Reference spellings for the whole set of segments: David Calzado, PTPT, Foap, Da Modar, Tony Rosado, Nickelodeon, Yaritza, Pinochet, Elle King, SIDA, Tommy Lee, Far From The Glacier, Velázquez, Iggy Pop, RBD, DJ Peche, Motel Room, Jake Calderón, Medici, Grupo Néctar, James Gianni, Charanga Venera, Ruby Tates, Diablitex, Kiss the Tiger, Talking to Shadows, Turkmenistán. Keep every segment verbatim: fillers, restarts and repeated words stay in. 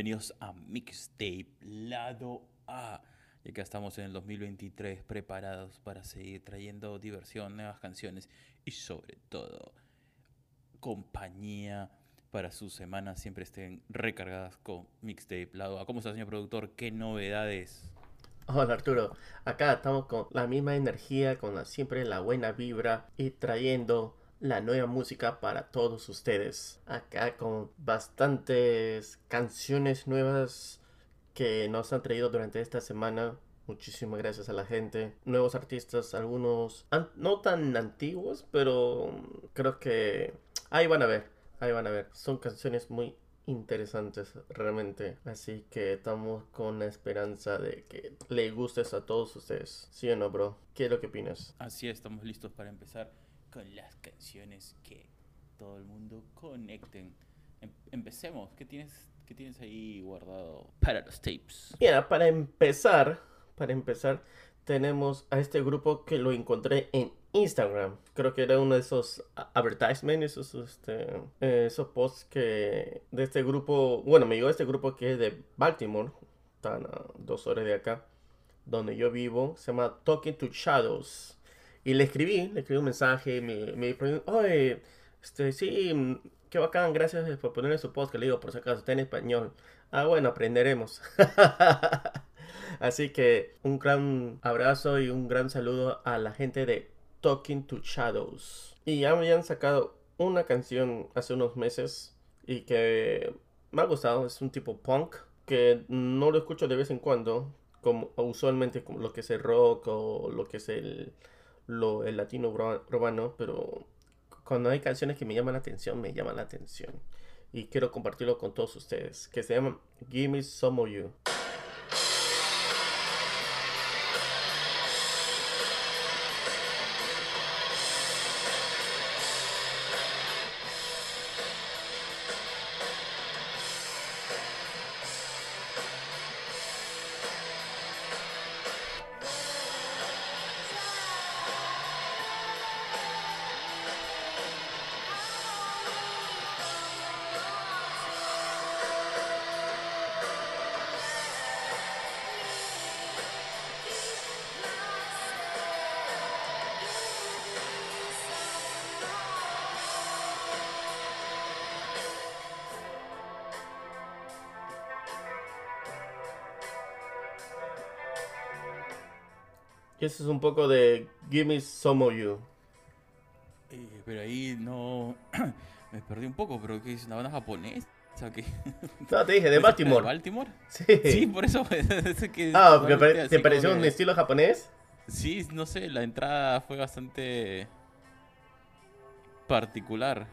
Bienvenidos a Mixtape Lado A. Ya que estamos en el dos mil veintitrés preparados para seguir trayendo diversión, nuevas canciones y sobre todo compañía para sus semanas. Siempre estén recargadas con Mixtape Lado A. ¿Cómo está, señor productor? ¿Qué novedades? Hola, Arturo. Acá estamos con la misma energía, con la, siempre la buena vibra y trayendo la nueva música para todos ustedes. Acá con bastantes canciones nuevas que nos han traído durante esta semana. Muchísimas gracias a la gente. Nuevos artistas, algunos no tan antiguos, pero creo que ahí van a ver, ahí van a ver. Son canciones muy interesantes realmente, así que estamos con la esperanza de que le gustes a todos ustedes. ¿Sí o no, bro? ¿Qué es lo que opinas? Así es, estamos listos para empezar con las canciones que todo el mundo conecten. Empecemos. ¿Qué tienes, qué tienes ahí guardado para los tapes? Mira, para empezar, para empezar, tenemos a este grupo que lo encontré en Instagram. Creo que era uno de esos advertisements, esos, este, eh, esos posts que de este grupo. Bueno, me llegó este grupo que es de Baltimore, están a dos horas de acá, donde yo vivo. Se llama Talking to Shadows. Y le escribí, le escribí un mensaje, me, me preguntó, oye, este, sí, qué bacán, gracias por ponerle su podcast. Le digo, por si acaso, está en español. Ah, bueno, aprenderemos. Así que un gran abrazo y un gran saludo a la gente de Talking to Shadows. Y ya me han sacado una canción hace unos meses y que me ha gustado, es un tipo punk, que no lo escucho de vez en cuando, como usualmente como lo que es el rock o lo que es el... Lo, el latino urbano, pero cuando hay canciones que me llaman la atención, me llaman la atención. Y quiero compartirlo con todos ustedes, que se llama Give Me Some of You. Y eso es un poco de Give Me Some of You. Eh, pero ahí no... Me perdí un poco, pero que es una banda japonesa. ¿Qué? No, te dije, de Baltimore. ¿De Baltimore? Sí. Sí, por eso. Que ah, pare- ¿te pareció un de... estilo japonés? Sí, no sé, la entrada fue bastante particular.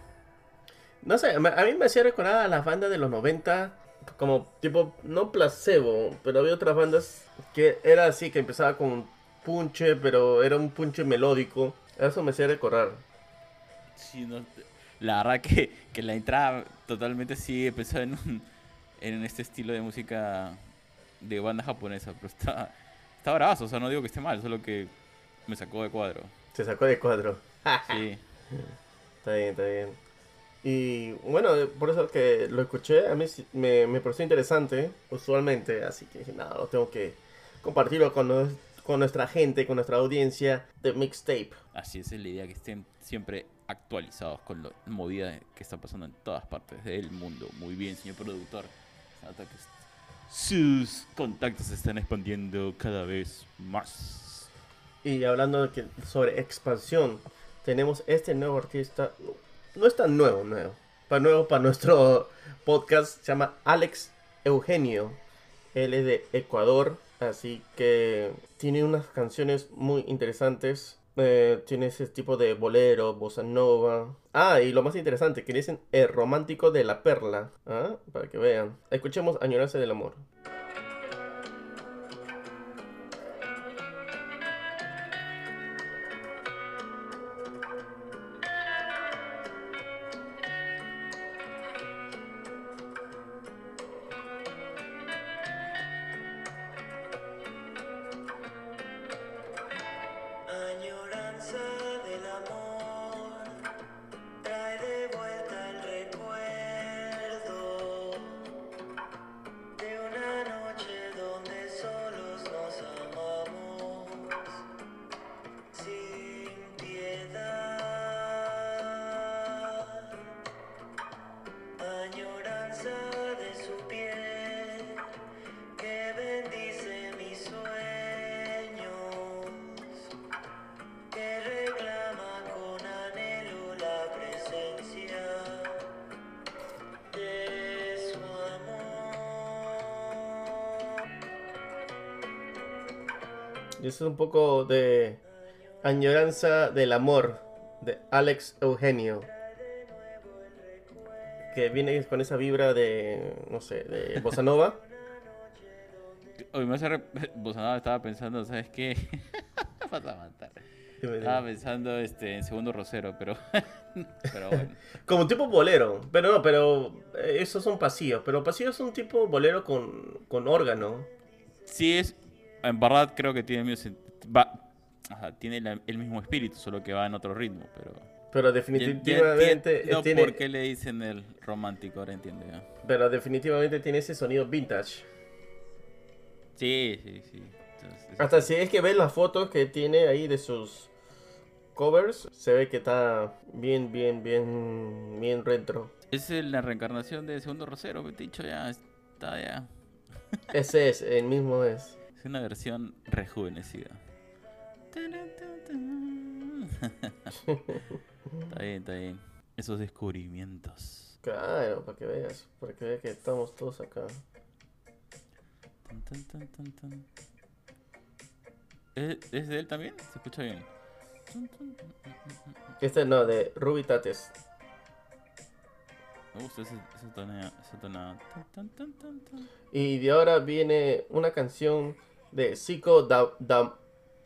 No sé, a mí me hacía recordar a las bandas de los noventa. Como tipo, no Placebo, pero había otras bandas que era así, que empezaba con... punche, pero era un punche melódico. Eso me hacía recordar. Sí, no, la verdad que, que la entrada totalmente sí empezó en, un, en este estilo de música de banda japonesa, pero está, está bravazo, o sea, no digo que esté mal, solo que me sacó de cuadro. Se sacó de cuadro. Sí. Está bien, está bien. Y bueno, por eso que lo escuché, a mí me, me pareció interesante, usualmente, así que dije, nada, lo tengo que compartirlo con los... con nuestra gente, con nuestra audiencia de Mixtape. Así es, es la idea, que estén siempre actualizados con la movida que está pasando en todas partes del mundo. Muy bien, señor productor. Sus contactos se están expandiendo cada vez más. Y hablando de que sobre expansión, tenemos este nuevo artista. No es tan nuevo, nuevo. Para nuevo para nuestro podcast, se llama Alex Eugenio. Él es de Ecuador. Así que tiene unas canciones muy interesantes. Eh, tiene ese tipo de bolero, bossa nova. Ah, y lo más interesante, que le dicen el romántico de la perla. ¿Ah? Para que vean. Escuchemos Añoranza del Amor. Y eso es un poco de Añoranza del Amor, de Alex Eugenio, que viene con esa vibra de, no sé, de bossa nova. Hoy me hace bossa nova, estaba pensando, ¿sabes qué? Vas a matar. Estaba pensando este, en Segundo Rosero, pero, pero bueno. Como tipo bolero, pero no, pero esos son pasillos, pero pasillos son tipo bolero con, con órgano. Sí, es, en verdad creo que tiene, va, ajá, tiene la, el mismo espíritu, solo que va en otro ritmo, pero... Pero definitivamente... Tiene, no, tiene, ¿por qué le dicen el romántico? Ahora entiendo ya. Pero definitivamente tiene ese sonido vintage. Sí, sí, sí. Entonces, hasta si es que ves las fotos que tiene ahí de sus covers, se ve que está bien, bien, bien, bien retro. Es la reencarnación de Segundo Rosero, que te he dicho ya, está ya. Ese es, el mismo es. Es una versión rejuvenecida. Está bien, está bien. Esos descubrimientos. Claro, para que veas, para que veas que estamos todos acá. Tan, tan, tan, tan, tan. ¿Es, ¿Es de él también? Se escucha bien. Este no, de Ruby Tates. Me gusta esa, esa tonada, esa tonada. Tan, tan, tan, tan. Y de ahora viene una canción de Zico Da, da,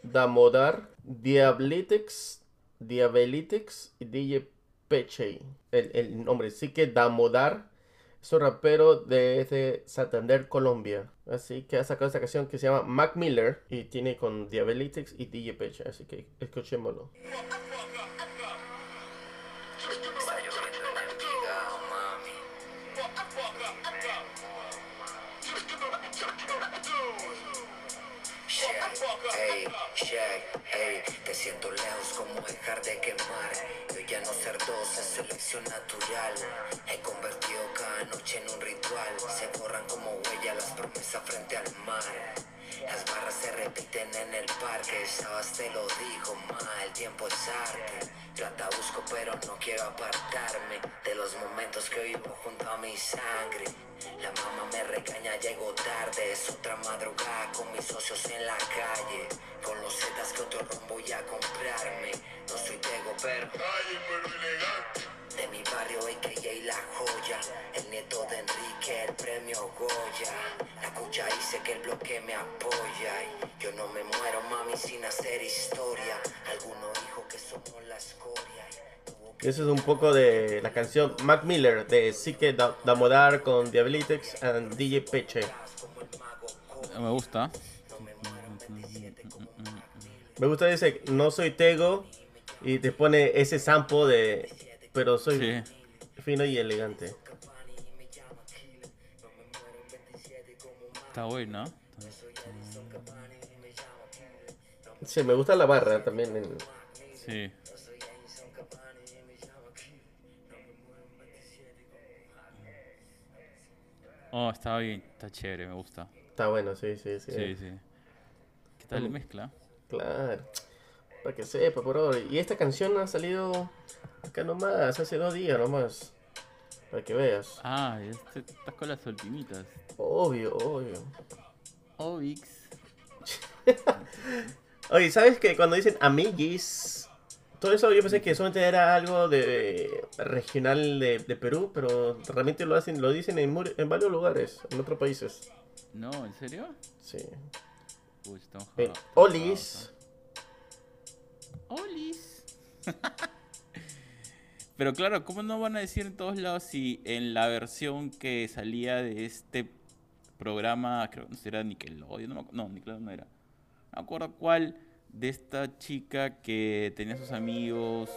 da Modar, Diablitex, Diablitex y D J Peche. El, el nombre sí que Da Modar es un rapero desde Santander, Colombia. Así que ha sacado esta canción que se llama Mac Miller y tiene con Diablitex y D J Peche. Así que escuchémoslo. Siento lejos como dejar de quemar. Yo ya no ser dos es selección natural. He convertido cada noche en un ritual. Se borran como huella las promesas frente al mar. Las barras se repiten en el parque. Sabas te lo dijo, ma, el tiempo es arte. Plata busco pero no quiero apartarme de los momentos que vivo junto a mi sangre. La mamá me regaña, llego tarde. Es otra madrugada con mis socios en la calle. Con los zetas que otro ron voy a comprarme. No soy Tego, pero... Ay, pero elegante. De mi barrio A K A y La Joya. El nieto de Enrique, el premio Goya. La cucha dice que el bloque me apoya. Y yo no me muero, mami, sin hacer historia. Alguno dijo que somos la escoria. Eso es un poco de la canción Mac Miller de Zico Da, Da Modar con Diablitex and D J Peche. Me gusta. Me gusta, dice, no soy Tego y te pone ese sampo de... Pero soy sí. Fino y elegante. Está bueno. Sí, me gusta la barra también. En... Sí. Oh, está bien, está chévere, me gusta. Está bueno, sí, sí, sí. Sí, sí. ¿Qué tal la mezcla? Claro. Para que sepa, por ahora. Y esta canción ha salido acá nomás, hace dos días nomás. Para que veas. Ah, este, estás con las ultimitas. Obvio, obvio. Obix. Oye, ¿sabes que cuando dicen amiguis? Todo eso yo pensé que solamente era algo de regional de, de Perú, pero realmente lo hacen, lo dicen en, en varios lugares, en otros países. No, ¿en serio? Sí. Uy, eh, Olis. Olis. Pero claro, ¿cómo no van a decir en todos lados si en la versión que salía de este programa, creo que no sé, era Nickelodeon, no, no Nickelodeon no era, no me acuerdo cuál, de esta chica que tenía sus amigos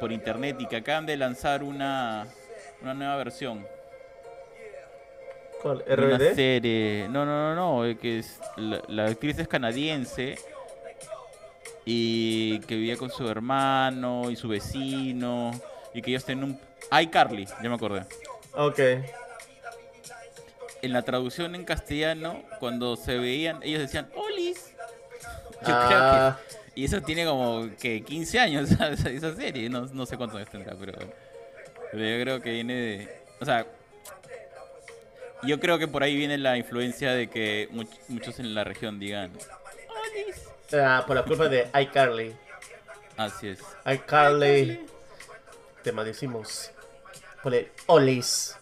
por internet y que acaban de lanzar una, una nueva versión? ¿Cuál? ¿R B D? Una serie. No, no, no, no, que es la, la actriz es canadiense y que vivía con su hermano y su vecino y que ellos tenían un... iCarly, ya me acordé. Ok. En la traducción en castellano, cuando se veían, ellos decían ¡Olis! Yo ah. creo que... Y eso tiene como que quince años, ¿sabes? Esa serie. No, no sé cuántos años tendrá, pero... Pero yo creo que viene de... O sea... Yo creo que por ahí viene la influencia de que much, muchos en la región digan... Ah, por la culpa de iCarly. Así es. iCarly. Te maldecimos. Por el Olis.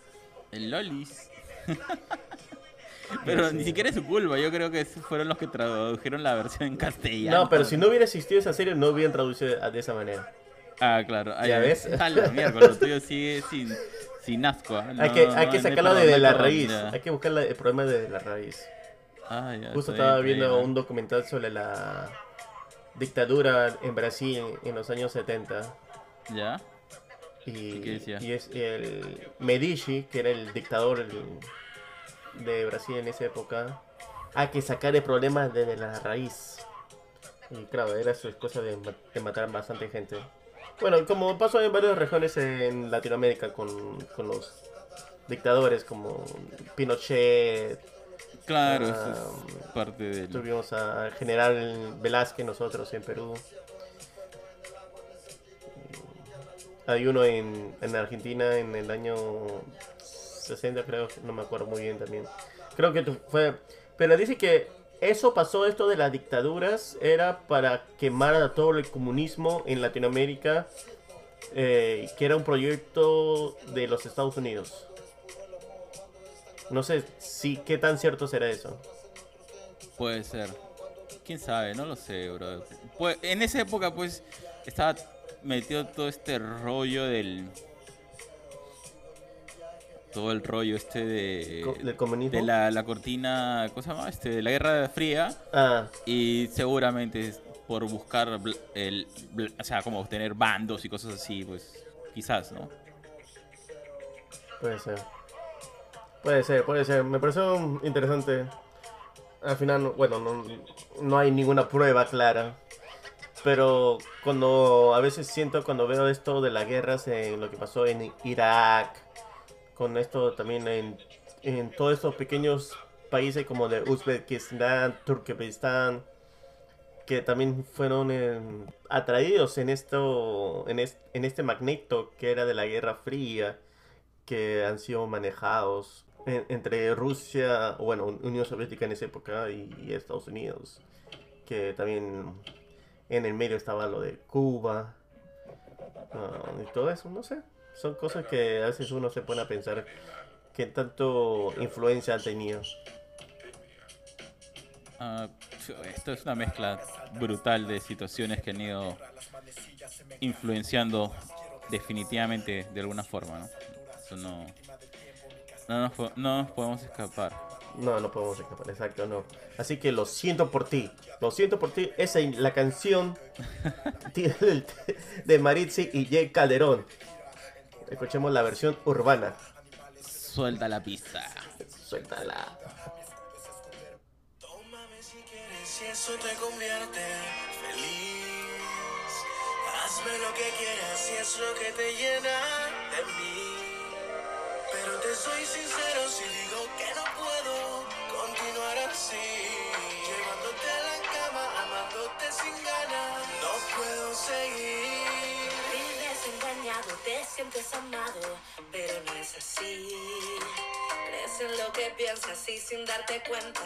El Olis. Pero sí, ni siquiera es su culpa, yo creo que fueron los que tradujeron la versión en castellano. No, pero si no hubiera existido esa serie, no hubieran traducido de esa manera. Ah, claro. Ay, ¿ya ves? A la mierda, lo tuyo sigue sin, sin asco. No, hay que, hay no, que sacarlo no, desde no, la no, raíz, ya. Hay que buscar el problema desde la raíz. Ah, ya. Justo estaba increíble. Viendo un documental sobre la dictadura en Brasil en, en los años setenta. ¿Ya? Y, ¿qué decía? Y es el Medici, que era el dictador... El, de Brasil en esa época, hay que sacar el problema desde la raíz. Y claro, era su cosa de, de matar bastante gente. Bueno, como pasó en varias regiones en Latinoamérica con, con los dictadores como Pinochet. Claro, uh, eso es parte de él. Tuvimos al general Velázquez nosotros en Perú. Hay uno en, en Argentina en el año... sesenta, creo, no me acuerdo muy bien también. Creo que fue... Pero dice que eso pasó, esto de las dictaduras, era para quemar a todo el comunismo en Latinoamérica, eh, que era un proyecto de los Estados Unidos. No sé si qué tan cierto será eso. Puede ser. ¿Quién sabe? No lo sé, bro. Pues, en esa época, pues, estaba metido todo este rollo del... todo el rollo este de... ¿del comunismo? De la, la cortina... ¿Cómo se llama? Este, de la Guerra Fría. Ah. Y seguramente por buscar el... o sea, como tener bandos y cosas así, pues... quizás, ¿no? Puede ser. Puede ser, puede ser. Me pareció interesante. Al final, bueno, no, no hay ninguna prueba clara. Pero cuando... a veces siento cuando veo esto de las guerras en lo que pasó en Irak... con esto también en, en todos estos pequeños países como de Uzbekistán, Turkmenistán, que también fueron eh, atraídos en esto, en, es, en este magneto que era de la Guerra Fría, que han sido manejados en, entre Rusia, bueno, Unión Soviética en esa época, y, y Estados Unidos, que también en el medio estaba lo de Cuba, uh, y todo eso, no sé. Son cosas que a veces uno se pone a pensar qué tanto influencia han tenido. Uh, esto es una mezcla brutal de situaciones que han ido influenciando definitivamente de alguna forma, ¿no? Eso no, no, nos, no nos podemos escapar. No, no podemos escapar, exacto, no. Así que lo siento por ti, lo siento por ti. Esa es la canción de Maritza y Jake Calderón. Escuchemos la versión urbana. Suelta la pista. Suéltala. Tómame si quieres, si eso te convierte feliz. Hazme lo que quieras, si es lo que te llena de mí. Pero te soy sincero si digo que no puedo continuar así. Llevándote a la cama, amándote sin ganas. No puedo seguir. Engañado, te sientes amado, pero no es así. Crees en lo que piensas y sin darte cuenta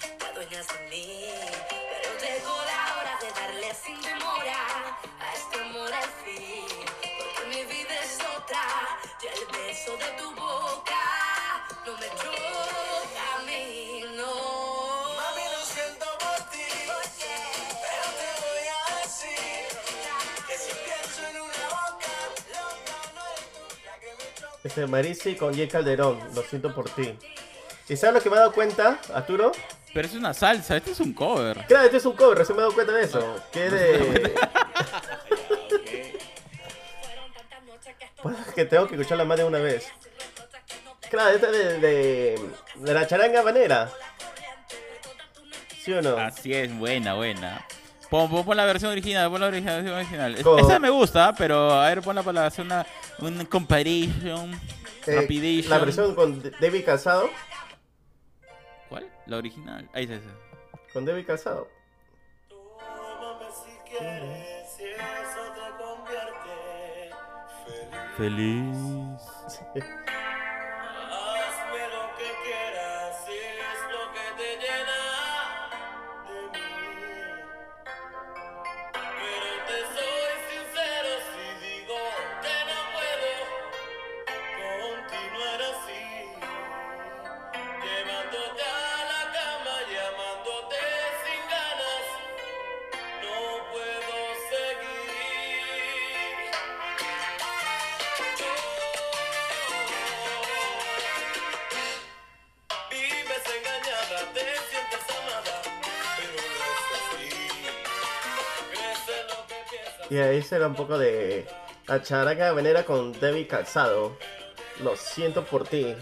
te adueñas de mí. Pero llegó la hora de darle sin demora a este amor al fin, porque mi vida es otra y el beso de tu boca no me choca a mí, no. Este Maritza con Jake Calderón, lo siento por ti. ¿Y sabes lo que me he dado cuenta, Arturo? Pero es una salsa, este es un cover. Claro, este es un cover, recién me he dado cuenta de eso. No. Que de... bueno, que tengo que escucharla más de una vez. Claro, este es de, de, de la Charanga Venera. ¿Sí o no? Así es, buena, buena. Pon, pon, pon la versión original, pon la original, la original. Esa me gusta, pero a ver, pon la palabra, hacer una, una comparison, eh, rapidation. La versión con David Calzado. ¿Cuál? La original. Ahí está, esa. Con David Calzado. Feliz. Sí. Y ahí será un poco de la Charanga Venera con David Calzado. Lo siento por ti.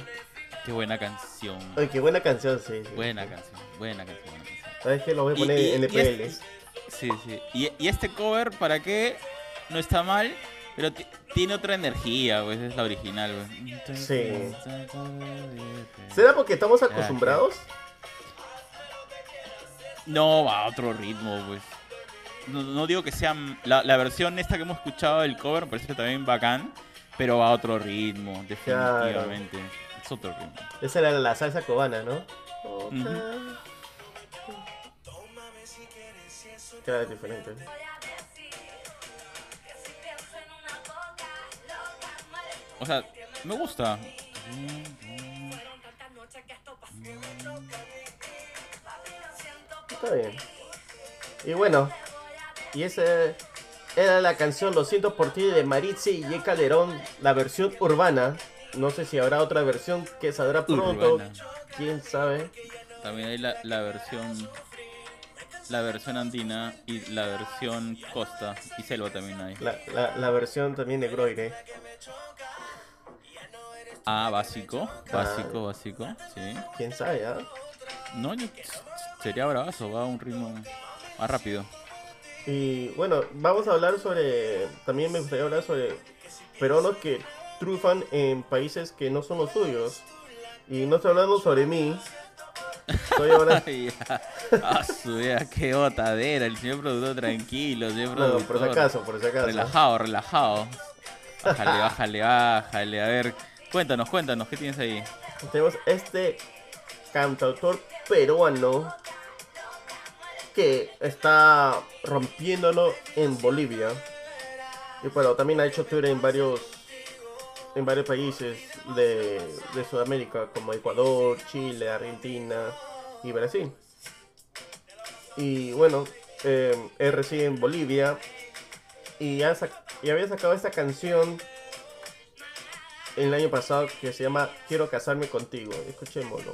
Qué buena canción. Ay, qué buena canción, sí. sí buena, sí. Canción, buena canción, buena canción. ¿Sabes qué? Lo voy a poner y, y, en el playlist. Este, sí, sí. Y, y este cover, ¿para qué? No está mal, pero t- tiene otra energía, pues es la original, pues. Sí. ¿Será porque estamos acostumbrados? No, a otro ritmo, pues. No, no digo que sea... La, la versión esta que hemos escuchado del cover me parece también bacán, pero a otro ritmo, definitivamente. Claro. Es otro ritmo. Esa era la salsa cubana, ¿no? Uh-huh. Claro, es diferente. O sea, me gusta. Está bien. Y bueno, y esa era la canción Lo siento por ti de Maritza y Jake Calderón, la versión urbana. No sé si habrá otra versión que saldrá pronto. Urbana. Quién sabe. También hay la, la versión, la versión andina y la versión costa y selva también hay. La, la, la versión también negroide. Ah, básico, básico, ah. básico, sí. ¿Quién sabe, ah? No, yo, sería bravazo, va a un ritmo más rápido. Y bueno, vamos a hablar sobre, también me gustaría hablar sobre peruanos que triunfan en países que no son los suyos. Y no estoy hablando sobre mí, estoy hablando... Ah, su vida, qué botadera, el señor productor tranquilo, el señor productor... No, por si acaso, por si acaso. Relajado, relajado. Bájale, bájale, bájale, a ver... Cuéntanos, cuéntanos, ¿qué tienes ahí? Tenemos este cantautor peruano que está rompiéndolo en Bolivia. Y bueno, también ha hecho tour en varios en varios países de, de Sudamérica, como Ecuador, Chile, Argentina y Brasil. Y bueno, eh, él reside en Bolivia y, ha sac- y había sacado esta canción el año pasado que se llama Quiero casarme contigo. Escuchémoslo.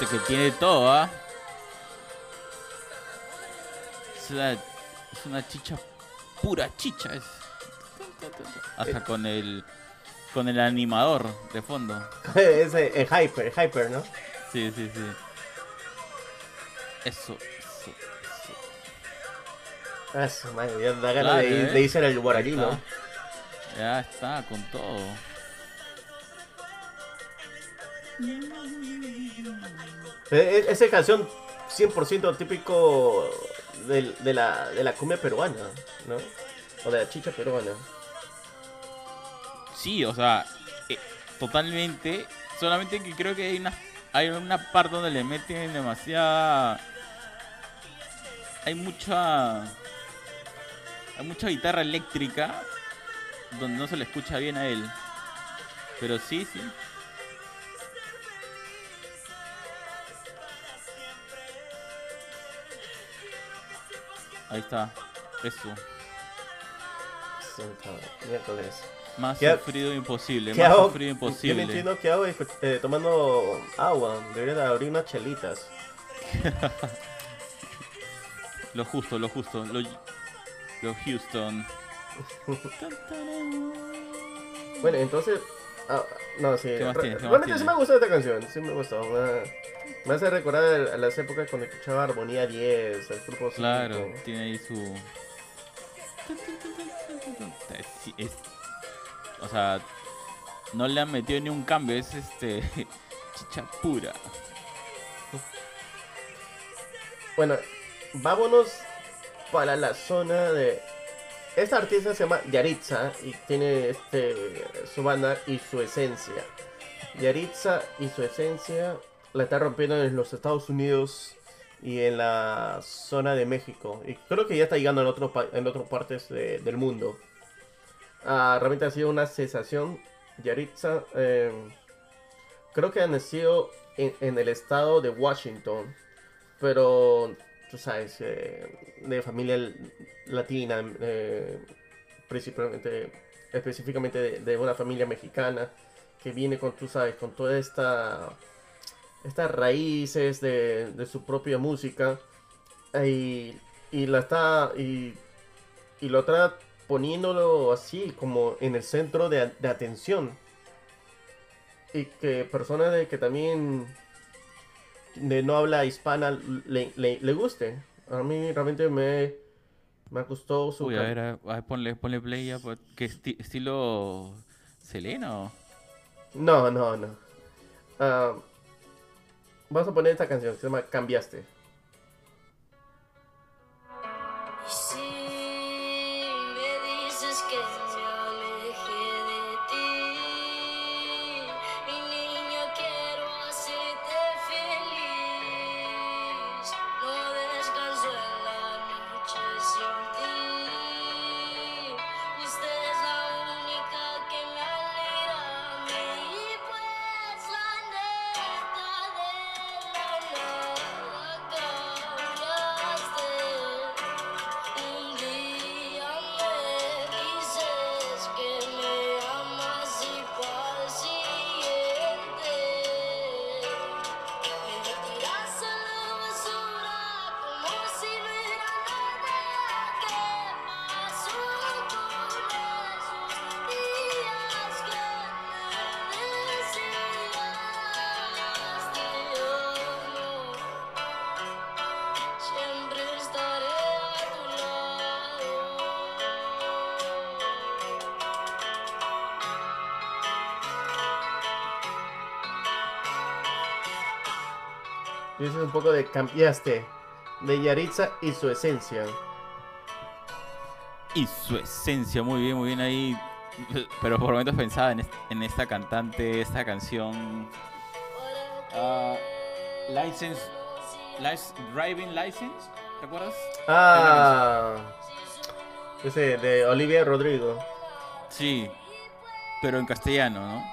Que tiene todo, ¿ah? ¿eh? Es una, es una chicha, pura chicha. Es... Hasta eh, con el con el animador de fondo. Es el, el hyper, el hyper, ¿no? Sí, sí, sí. Eso, eso, eso. Eso, madre, ya da ganas de, eh. de irse al guaraní, ¿no? Ya está, con todo. Esa canción cien por ciento típico de, de, la, de la cumbia peruana, ¿no? O de la chicha peruana. Sí, o sea, eh, totalmente. Solamente que creo que hay una, hay una parte donde le meten demasiada... Hay mucha... Hay mucha guitarra eléctrica donde no se le escucha bien a él. Pero sí, sí. Ahí está, eso. Miércoles. Más sufrido imposible, más sufrido imposible. Yo no entiendo qué hago eh, tomando agua. Debería abrir unas chelitas. Lo justo, lo justo. Lo, lo Houston. Bueno, entonces Ah, no, sí. ¿Qué más tiene? ¿Qué Realmente más sí me gustó esta canción, sí me gustó. Me, me hace recordar a las épocas cuando escuchaba Armonía diez, el grupo. Claro, cinco. Tiene ahí su... Es, es, o sea, no le han metido ni un cambio, es este... chicha pura. Bueno, vámonos para la zona de... Esta artista se llama Yaritza y tiene este su banda y su esencia. Yaritza y su esencia la está rompiendo en los Estados Unidos y en la zona de México. Y creo que ya está llegando en, otro, en otras partes de, del mundo. Ah, realmente ha sido una sensación. Yaritza eh, creo que ha nacido en, en el estado de Washington. Pero... tú sabes, eh, de familia latina, eh, principalmente, específicamente de, de una familia mexicana que viene con, tú sabes, con toda esta estas raíces de, de su propia música y, y la está y, y lo está poniéndolo así como en el centro de, de atención y que personas de que también de no habla hispana le, le, le guste. A mí realmente me me gustó su... Uy, a ver, a ver, ponle, ponle play ya. ¿Qué esti- estilo Selena? No, no, no. Uh, vamos a poner esta canción, se llama Cambiaste. Eso es un poco de Cambiaste, de Yaritza y su esencia. Y su esencia, muy bien, muy bien ahí. Pero por momentos pensaba en, este, en esta cantante, esta canción. Uh, license, license, Driving License, ¿te acuerdas? Ah, ese de Olivia Rodrigo. Sí, pero en castellano, ¿no?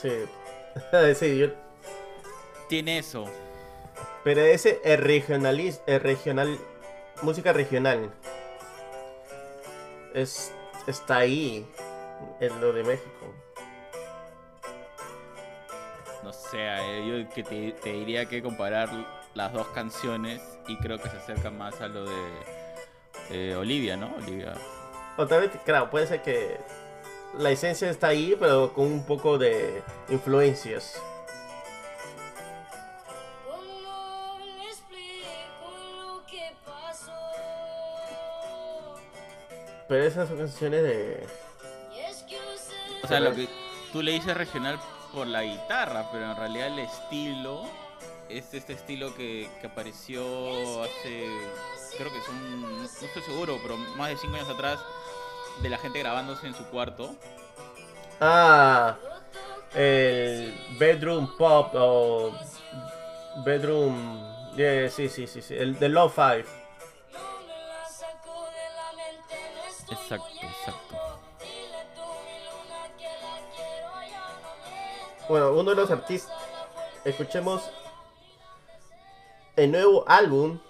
Sí. Sí, yo... Tiene eso. Pero ese es regionalis, es regional, música regional. Es, está ahí, en lo de México. No sé, eh, yo que te, te diría que comparar las dos canciones y creo que se acerca más a lo de eh, Olivia, ¿no? Olivia. O tal vez, claro, puede ser que... La esencia está ahí, pero con un poco de influencias. Pero esas son canciones de... O sea, lo que tú le dices regional por la guitarra, pero en realidad el estilo es este estilo que, que apareció hace... Creo que son... No estoy seguro, pero más de cinco años atrás... De la gente grabándose en su cuarto. Ah, el bedroom pop o bedroom, yeah, sí, sí, sí, sí, el de lo-fi. Exacto, exacto. Bueno, uno de los artistas, escuchemos el nuevo álbum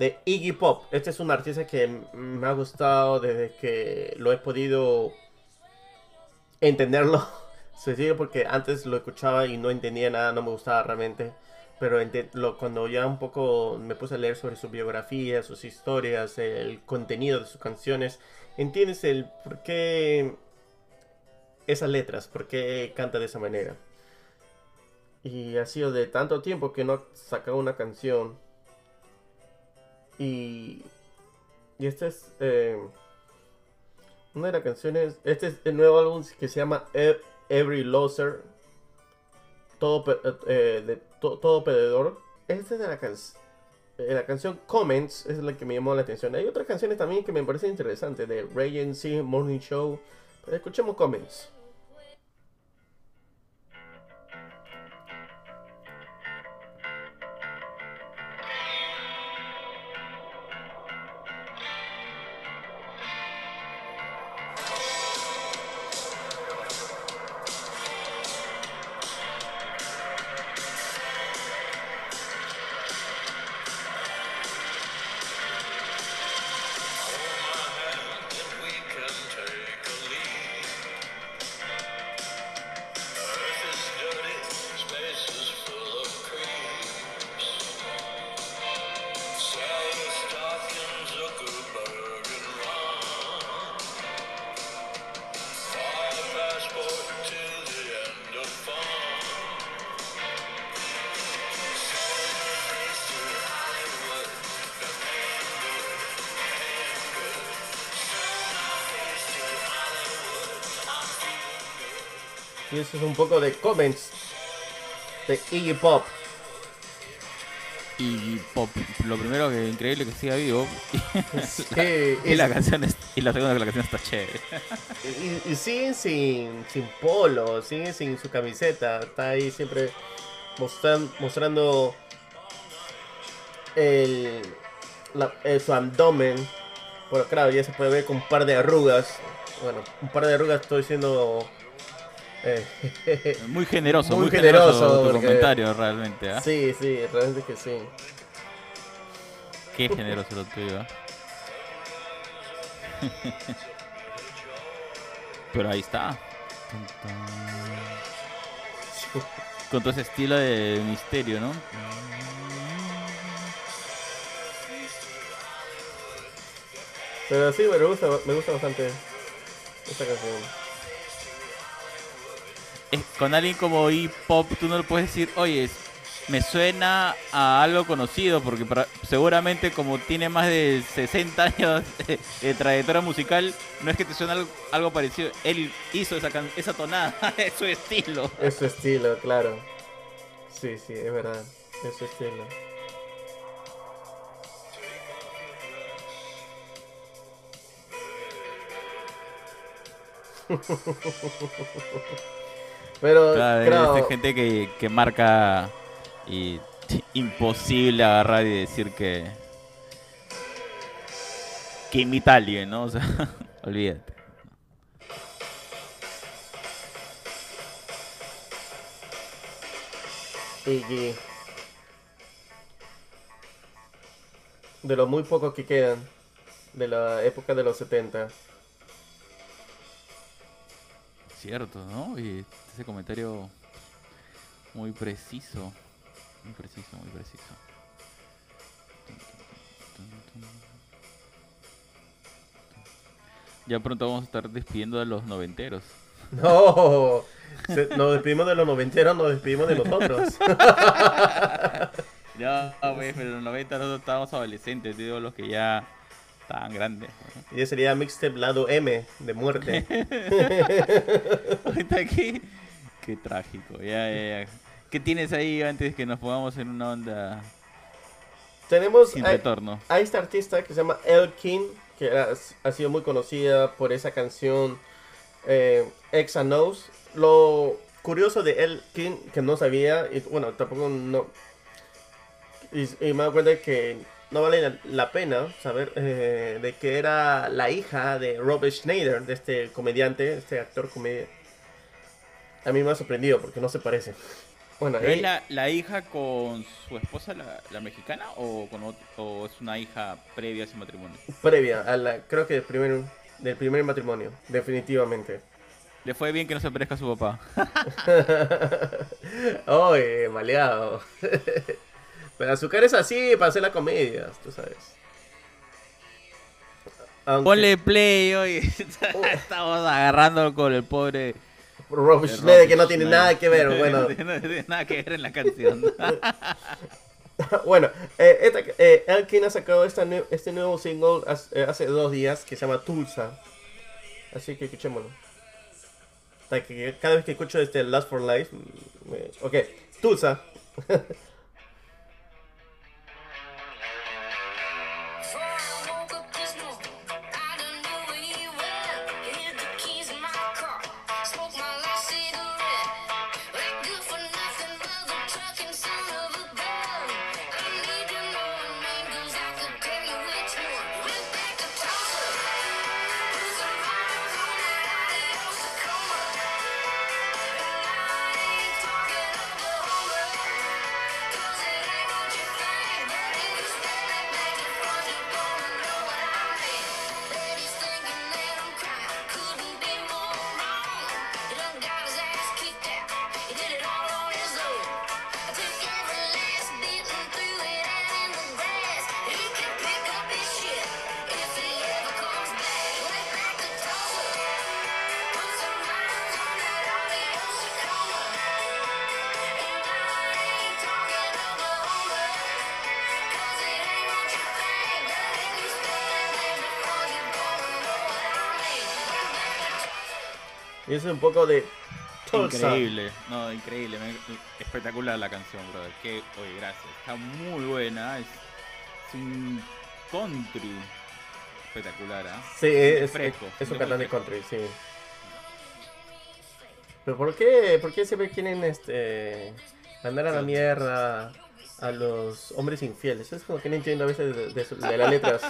de Iggy Pop. Este es un artista que me ha gustado desde que lo he podido entenderlo. Sencillo, porque antes lo escuchaba y no entendía nada, no me gustaba realmente. pero lo, cuando ya un poco me puse a leer sobre su biografía, sus historias, el contenido de sus canciones, entiendes el por qué esas letras, por qué canta de esa manera. Y ha sido de tanto tiempo que no ha sacado una canción. Y, y este es eh, una de las canciones, este es el nuevo álbum que se llama Every Loser, todo, eh, de, to, todo perdedor. Esta es de la, can, eh, la canción Comments, es la que me llamó la atención. Hay otras canciones también que me parecen interesantes, de Regency, Morning Show, pero escuchemos Comments. Y eso es un poco de Comments de Iggy Pop. Iggy Pop, lo primero que es increíble que siga vivo. Sí, la, es, y, la canción es, y la segunda que la canción está chévere. Y, y siguen sin, sin polo, siguen sin su camiseta. Está ahí siempre mostran, mostrando el, la, el, su abdomen. Pero claro, ya se puede ver con un par de arrugas. Bueno, un par de arrugas estoy diciendo... muy generoso, muy, muy generoso, generoso tu porque... comentario realmente, ¿eh? Sí, sí, realmente que sí. Qué generoso lo tuyo. Pero ahí está. Con todo ese estilo de misterio, ¿no? Pero sí, me gusta, me gusta bastante esta canción. Es, con alguien como hip-hop tú no le puedes decir, oye, me suena a algo conocido, porque para, seguramente como tiene más de sesenta años de, de trayectoria musical, no es que te suene algo, algo parecido. Él hizo esa, esa tonada, es su estilo. Es su estilo, claro. Sí, sí, es verdad, es su estilo. Pero claro, claro. Hay gente que, que marca y imposible agarrar y decir que que imita a alguien, ¿no? O sea, olvídate. Iggy. De los muy pocos que quedan de la época de los setenta. Cierto, ¿no? Y ese comentario muy preciso, muy preciso, muy preciso. Ya pronto vamos a estar despidiendo de los noventeros. No, se, nos despedimos de los noventeros, nos despedimos de nosotros. No, pues, pero en los noventa nosotros estábamos adolescentes, digo, los que ya... tan grande. Y ese sería mixtape lado M de muerte. Ahorita aquí. Qué trágico. Ya, ya, ya. ¿Qué tienes ahí antes que nos pongamos en una onda? Tenemos sin a, retorno. A esta artista que se llama Elle King, que ha, ha sido muy conocida por esa canción eh, X and O's. Lo curioso de Elle King, que no sabía, y bueno, tampoco no. Y, y me acuerdo que no vale la pena saber eh, de que era la hija de Rob Schneider, de este comediante, este actor comedia. A mí me ha sorprendido porque no se parece. Bueno, ¿es él... la, la hija con su esposa, la, la mexicana, o, con otro, o es una hija previa a su matrimonio? Previa, a la, creo que del primer, del primer matrimonio, definitivamente. Le fue bien que no se parezca a su papá. Oye, maleado. Pero Azúcar es así para hacer las comedias, tú sabes. Aunque... Ponle play hoy. Oh. Estamos agarrando con el pobre... Rob Schneider, que no tiene Schneider. nada que ver, bueno. No tiene nada que ver en la canción. Bueno, eh, esta, eh, Elle King ha sacado esta, este nuevo single hace, eh, hace dos días, que se llama Tulsa. Así que escuchémoslo. Hasta que cada vez que escucho este Last for Life... Me... Ok, Tulsa. Es un poco de... Tulsa. Increíble, no, increíble, espectacular la canción, brother, que, oye, gracias, está muy buena, es, es un country espectacular, ¿ah? ¿eh? Sí, es, es fresco. Es, es un catalán de country, sí. Pero ¿por qué, por qué siempre quieren este mandar a la mierda a los hombres infieles? Es como que no entiendo a veces de, de, de las letras.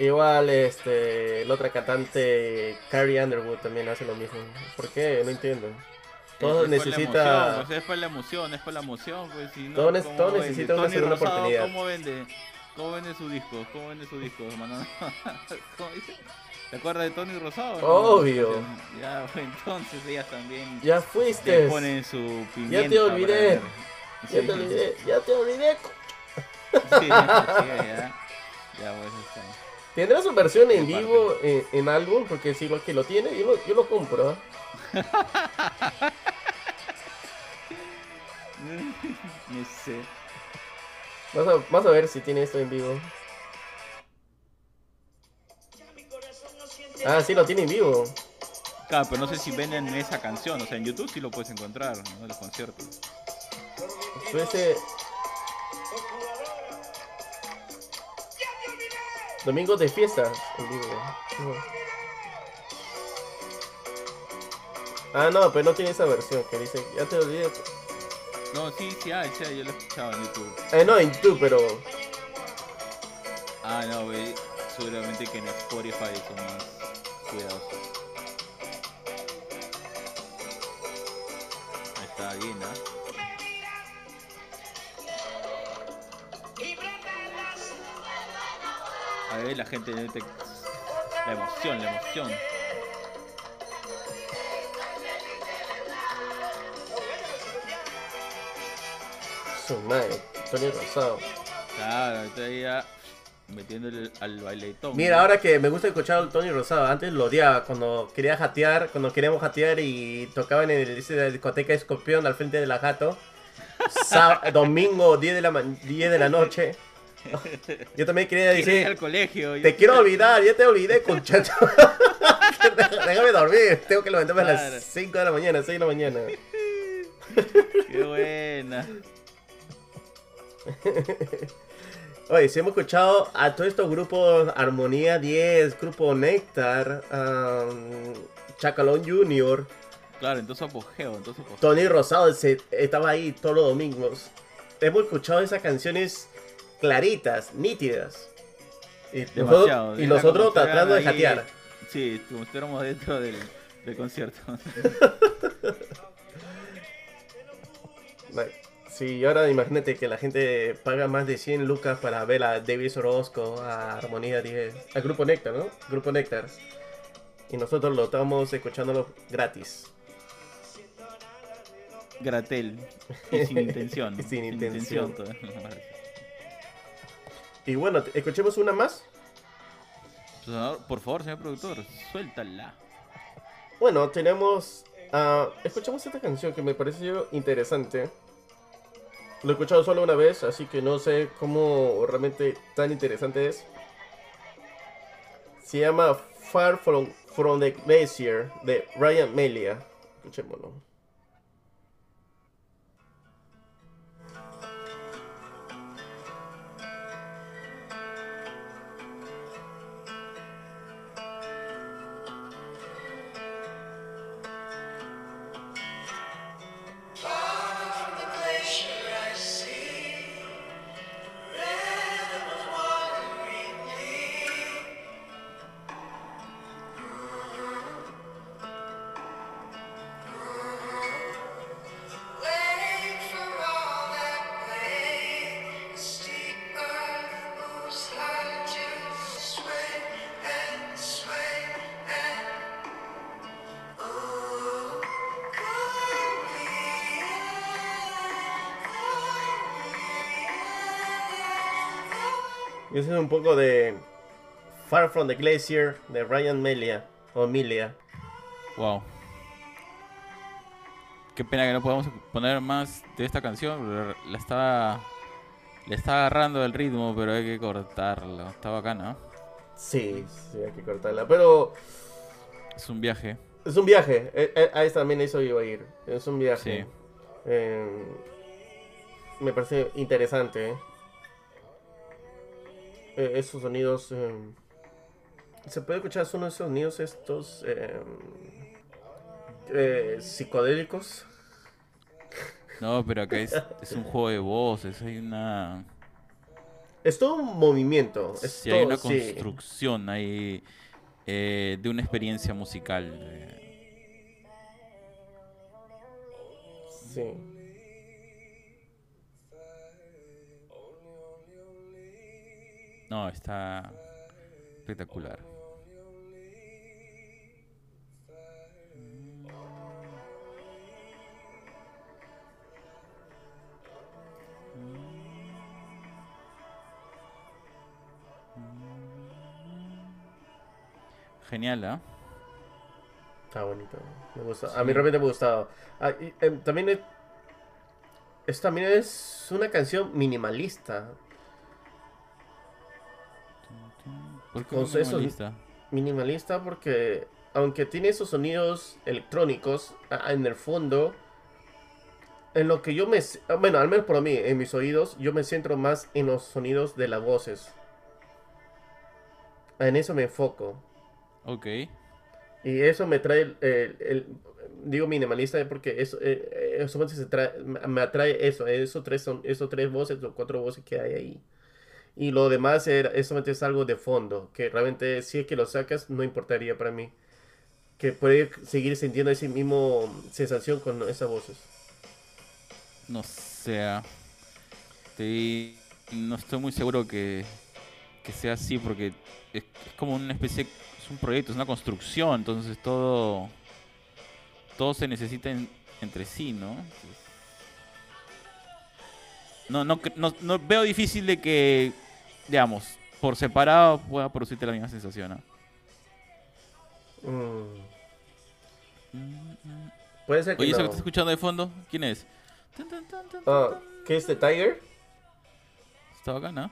Igual, este, la otra cantante, Carrie Underwood, también hace lo mismo. ¿Por qué? No entiendo. Todo es necesita... Por emoción, pues es por la emoción, es por la emoción. Pues, si no, todo ne todo necesita una Tony segunda Rosado, oportunidad. ¿Cómo vende? ¿Cómo vende su disco? ¿Cómo vende su disco, hermano? ¿Te acuerdas de Tony Rosado? Obvio. ¿No? Ya, entonces ellas también... Ya fuiste. Te ponen su pimienta. Ya te olvidé. Sí, ya te olvidé. Ya te olvidé. Sí, ya, ya. Ya, pues, está. ¿Tendrá su versión en vivo, en, en álbum? Porque si lo que lo tiene, yo lo, yo lo compro. No sé. Vas a, vas a ver si tiene esto en vivo. Ah, sí, lo tiene en vivo. Claro, pero no sé si venden esa canción. O sea, en YouTube sí lo puedes encontrar, ¿no? En los conciertos. Entonces... Domingos de fiesta. No. Ah, no, pero no tiene esa versión que dice, ya te olvidé. No, sí, sí, ah, sí, yo lo he escuchado en YouTube. Eh, no, en YouTube, pero... Ah, no, güey, seguramente que en Spotify son más cuidadosos. Está bien, ¿ah? ¿eh? A ver, la gente, la emoción, la emoción. Su madre, Tony Rosado. Claro, estoy ya metiéndole al bailetón. Mira, ¿no? Ahora que me gusta escuchar al Tony Rosado, antes lo odiaba cuando quería jatear, cuando queríamos jatear y tocaban en el, la discoteca Escorpión al frente de la Jato. Domingo diez de la noche. Yo también quería decir al colegio, yo... Te quiero olvidar, ya te olvidé, conchato. Déjame dormir, tengo que levantarme claro. A las cinco de la mañana, seis de la mañana. Qué buena. Oye, si hemos escuchado a todos estos grupos, Armonía diez, Grupo Néctar, um, Chacalón Junior. Claro, entonces apogeo, entonces apogeo. Tony Rosado se, estaba ahí todos los domingos. Hemos escuchado esas canciones claritas, nítidas. Y demasiado. Y nosotros tratando de jatear. Sí, como estuviéramos dentro del, del concierto. Sí, ahora imagínate que la gente paga más de cien lucas para ver a David Orozco, a Armonía diez, al Grupo Néctar, ¿no? Grupo Néctar. y nosotros lo estamos escuchándolo gratis. Gratel. Y sin intención. Y sin intención. Sin intención y bueno, escuchemos una más. Por favor, señor productor, suéltala. Bueno, tenemos... Uh, escuchamos esta canción que me pareció interesante. Lo he escuchado solo una vez, así que no sé cómo realmente tan interesante es. Se llama Far From, From The Glacier de Ryan Melia. Escuchémoslo. Eso es un poco de Far From The Glacier de Ryan Melia o Melia. Wow. Qué pena que no podamos poner más de esta canción. La está, le está agarrando el ritmo, pero hay que cortarlo. Está bacana. Sí, sí, hay que cortarla. Pero es un viaje. Es un viaje. Eh, eh, ahí también eso iba a ir. Es un viaje. Sí. Eh, me parece interesante. ¿eh? Esos sonidos eh, se puede escuchar, son esos sonidos estos eh, eh, psicodélicos. No, pero acá es, es un juego de voces, hay una... Es todo un movimiento. Es sí, todo, hay una construcción sí. ahí eh, de una experiencia musical. Eh. Sí. No, está espectacular. Genial, ¿eh? Está bonito. Me gusta. Sí. A mí realmente me ha gustado. Ah, y, eh, también es... es... También es una canción minimalista. Con minimalista. Minimalista porque aunque tiene esos sonidos electrónicos en el fondo, en lo que yo me... Bueno, al menos por mí, en mis oídos, yo me centro más en los sonidos de las voces. En eso me enfoco. Ok. Y eso me trae... El, el, el, digo minimalista porque eso, eh, eso se trae, me atrae eso. Esos tres, son, esos tres voces o cuatro voces que hay ahí. Y lo demás era, eso es algo de fondo, que realmente si es que lo sacas no importaría para mí. Que puede seguir sintiendo esa misma sensación con esas voces. No sé, estoy, no estoy muy seguro que, que sea así porque es, es como una especie, es un proyecto, es una construcción, entonces todo, todo se necesita en, entre sí, ¿no? No, no, no, no veo difícil de que... digamos, por separado pueda producirte la misma sensación, ¿no? Mm. Puede ser que Oye, no. ¿Eso que estás escuchando de fondo? ¿Quién es? Uh, ¿Kiss the Tiger? Está bacana.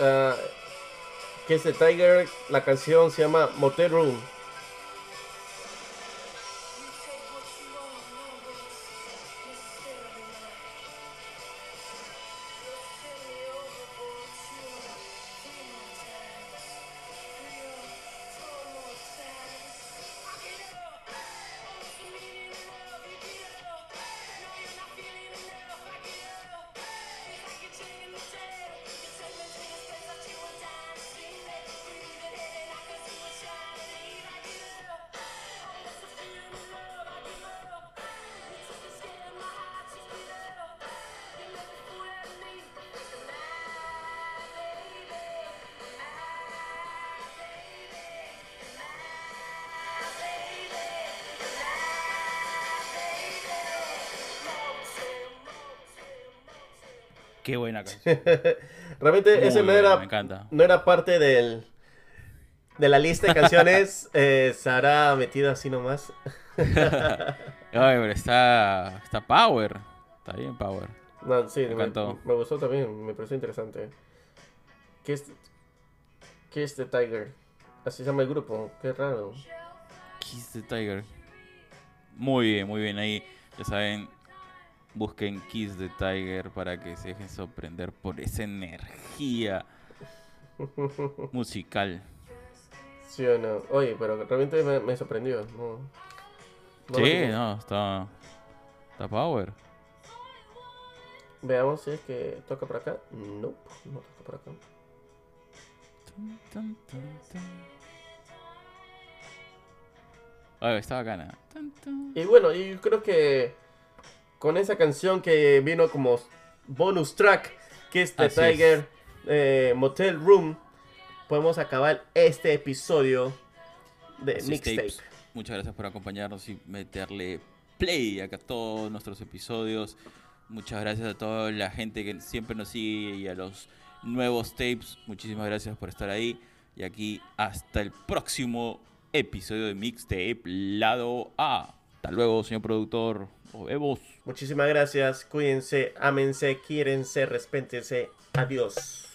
Uh, Kiss the Tiger, la canción se llama Motel Room. Qué buena canción. Realmente muy ese buena, no, era, me encanta. no era parte del, de la lista de canciones. eh, se habrá metido así nomás. Ay, pero está, está power. Está bien power. No, sí, me, me, me gustó también. Me pareció interesante. Kiss, Kiss the Tiger. Así se llama el grupo. Qué raro. Kiss the Tiger. Muy bien, muy bien. Ahí, ya saben... Busquen Kiss the Tiger para que se dejen sorprender por esa energía musical. Sí o no. Oye, pero realmente me, me sorprendió. No, no sí, no, está, está power. Veamos si es que toca por acá. No, nope, no toca por acá. Oye, está bacana. Y bueno, yo creo que... con esa canción que vino como bonus track, que es The Tiger, eh, Motel Room, podemos acabar este episodio de Mixtape. Muchas gracias por acompañarnos y meterle play acá a todos nuestros episodios. Muchas gracias a toda la gente que siempre nos sigue y a los nuevos tapes. Muchísimas gracias por estar ahí. Y aquí hasta el próximo episodio de Mixtape Lado A. Hasta luego, señor productor. Nos vemos. Muchísimas gracias. Cuídense, ámense, quiérense, respétense. Adiós.